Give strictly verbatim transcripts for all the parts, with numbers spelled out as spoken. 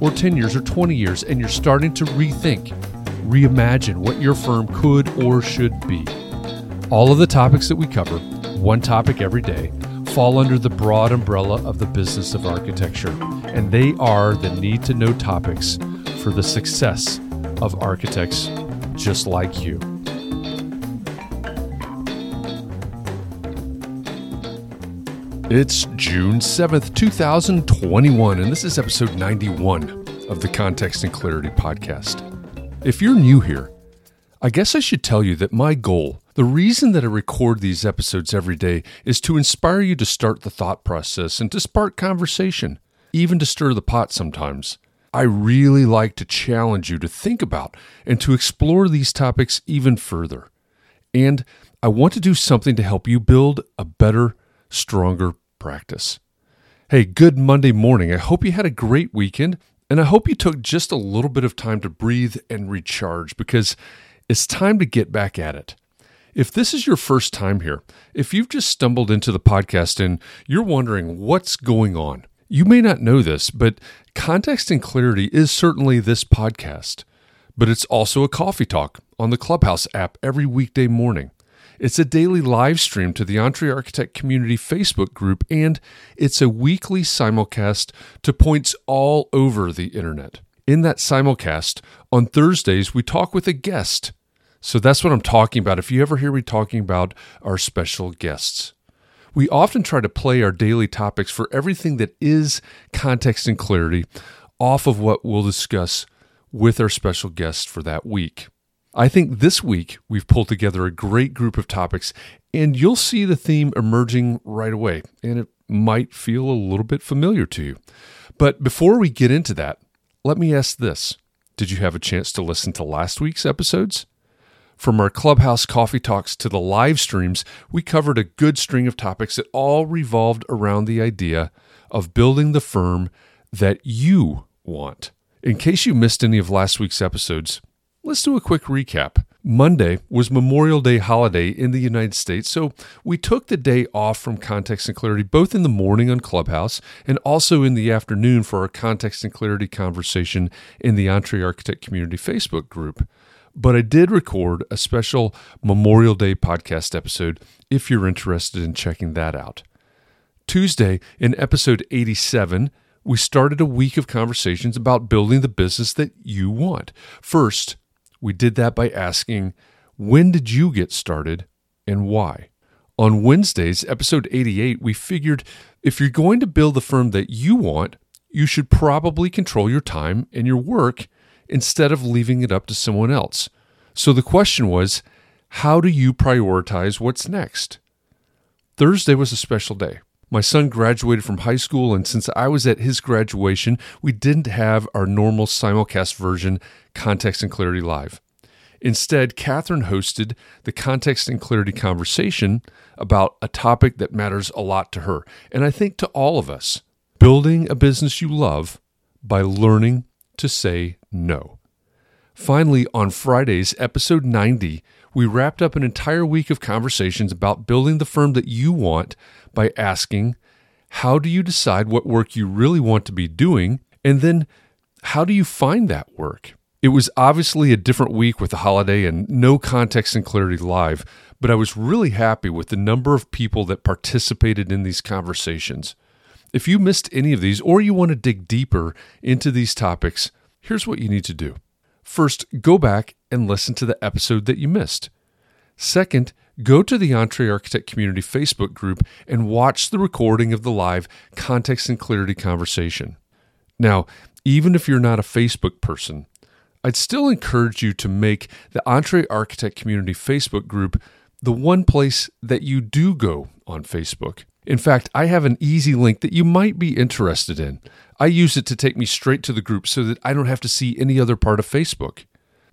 or ten years or twenty years and you're starting to rethink, reimagine what your firm could or should be. All of the topics that we cover, one topic every day, fall under the broad umbrella of the business of architecture, and they are the need-to-know topics for the success of architects just like you. It's June seventh, two thousand twenty-one, and this is episode ninety-one of the Context and Clarity podcast. If you're new here, I guess I should tell you that my goal, the reason that I record these episodes every day, is to inspire you to start the thought process and to spark conversation, even to stir the pot sometimes. I really like to challenge you to think about and to explore these topics even further. And I want to do something to help you build a better, stronger practice. Hey, good Monday morning. I hope you had a great weekend. And I hope you took just a little bit of time to breathe and recharge, because it's time to get back at it. If this is your first time here, if you've just stumbled into the podcast and you're wondering what's going on, you may not know this, but Context and Clarity is certainly this podcast, but it's also a coffee talk on the Clubhouse app every weekday morning. It's a daily live stream to the EntreArchitect Community Facebook group, and it's a weekly simulcast to points all over the internet. In that simulcast, on Thursdays, we talk with a guest. So that's what I'm talking about. If you ever hear me talking about our special guests, we often try to play our daily topics for everything that is Context and Clarity off of what we'll discuss with our special guest for that week. I think this week we've pulled together a great group of topics, and you'll see the theme emerging right away, and it might feel a little bit familiar to you. But before we get into that, let me ask this. Did you have a chance to listen to last week's episodes? From our Clubhouse coffee talks to the live streams, we covered a good string of topics that all revolved around the idea of building the firm that you want. In case you missed any of last week's episodes, let's do a quick recap. Monday was Memorial Day holiday in the United States, so we took the day off from Context and Clarity, both in the morning on Clubhouse and also in the afternoon for our Context and Clarity conversation in the EntreArchitect Community Facebook group. But I did record a special Memorial Day podcast episode if you're interested in checking that out. Tuesday, in episode eighty-seven, we started a week of conversations about building the business that you want. First, we did that by asking, when did you get started and why? On Wednesdays, episode eighty-eight, we figured if you're going to build the firm that you want, you should probably control your time and your work instead of leaving it up to someone else. So the question was, how do you prioritize what's next? Thursday was a special day. My son graduated from high school, and since I was at his graduation, we didn't have our normal simulcast version, Context and Clarity Live. Instead, Catherine hosted the Context and Clarity conversation about a topic that matters a lot to her, and I think to all of us, building a business you love by learning to say no. Finally, on Fridays, episode ninety, we wrapped up an entire week of conversations about building the firm that you want by asking, how do you decide what work you really want to be doing? And then, how do you find that work? It was obviously a different week with the holiday and no Context and Clarity Live, but I was really happy with the number of people that participated in these conversations. If you missed any of these or you want to dig deeper into these topics, here's what you need to do. First, go back and listen to the episode that you missed. Second, go to the EntreArchitect Community Facebook group and watch the recording of the live Context and Clarity conversation. Now, even if you're not a Facebook person, I'd still encourage you to make the EntreArchitect Community Facebook group the one place that you do go on Facebook. In fact, I have an easy link that you might be interested in. I use it to take me straight to the group so that I don't have to see any other part of Facebook.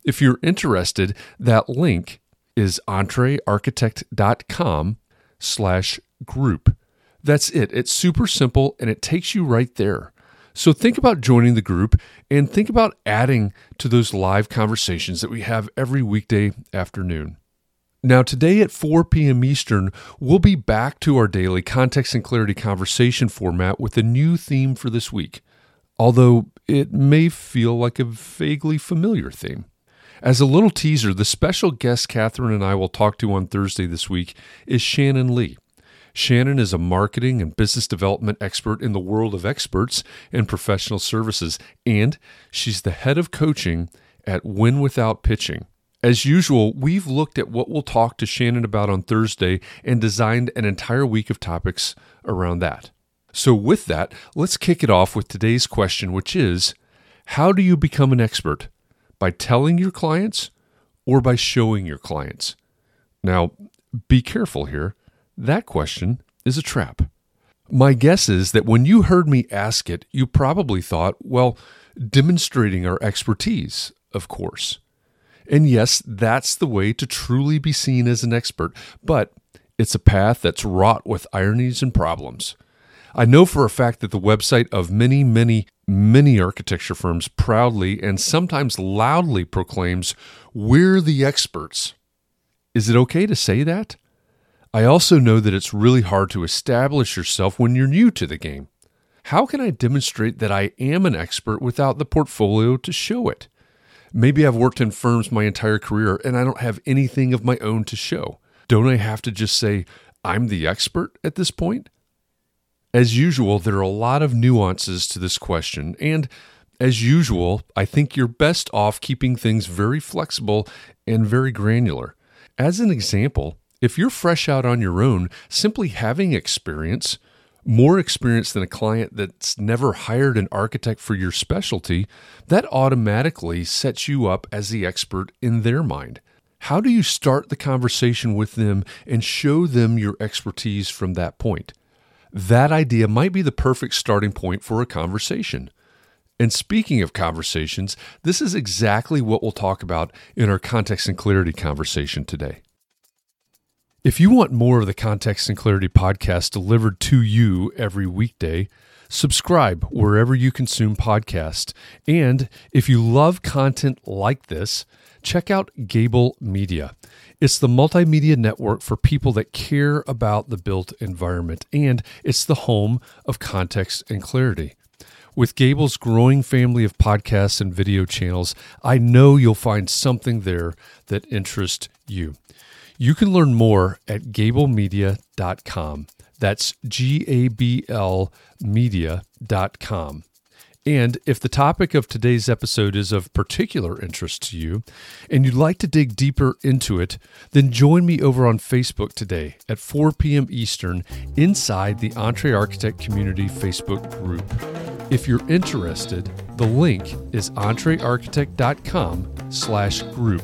If you're interested, that link is entrearchitect.com slash group. That's it. It's super simple, and it takes you right there. So think about joining the group and think about adding to those live conversations that we have every weekday afternoon. Now, today at four p.m. Eastern, we'll be back to our daily Context and Clarity conversation format with a new theme for this week, although it may feel like a vaguely familiar theme. As a little teaser, the special guest Catherine and I will talk to on Thursday this week is Shannon Lee. Shannon is a marketing and business development expert in the world of experts and professional services, and she's the head of coaching at Win Without Pitching. As usual, we've looked at what we'll talk to Shannon about on Thursday and designed an entire week of topics around that. So with that, let's kick it off with today's question, which is, how do you become an expert? By telling your clients or by showing your clients? Now, be careful here. That question is a trap. My guess is that when you heard me ask it, you probably thought, well, demonstrating our expertise, of course. And yes, that's the way to truly be seen as an expert, but it's a path that's wrought with ironies and problems. I know for a fact that the website of many, many, many architecture firms proudly and sometimes loudly proclaims, "We're the experts." Is it okay to say that? I also know that it's really hard to establish yourself when you're new to the game. How can I demonstrate that I am an expert without the portfolio to show it? Maybe I've worked in firms my entire career and I don't have anything of my own to show. Don't I have to just say, I'm the expert at this point? As usual, there are a lot of nuances to this question. And as usual, I think you're best off keeping things very flexible and very granular. As an example, if you're fresh out on your own, simply having experience, more experience than a client that's never hired an architect for your specialty, that automatically sets you up as the expert in their mind. How do you start the conversation with them and show them your expertise from that point? That idea might be the perfect starting point for a conversation. And speaking of conversations, this is exactly what we'll talk about in our Context and Clarity conversation today. If you want more of the Context and Clarity podcast delivered to you every weekday, subscribe wherever you consume podcasts. And if you love content like this, check out Gable Media. It's the multimedia network for people that care about the built environment, and it's the home of Context and Clarity. With Gable's growing family of podcasts and video channels, I know you'll find something there that interests you. You can learn more at gable media dot com. That's G A B L media dot com. And if the topic of today's episode is of particular interest to you and you'd like to dig deeper into it, then join me over on Facebook today at four p.m. Eastern inside the EntreArchitect Community Facebook group. If you're interested, the link is entrearchitect dot com slash group.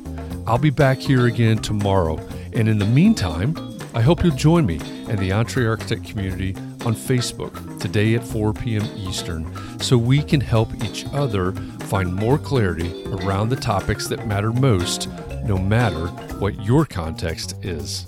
I'll be back here again tomorrow. And in the meantime, I hope you'll join me and the EntreArchitect community on Facebook today at four p.m. Eastern so we can help each other find more clarity around the topics that matter most, no matter what your context is.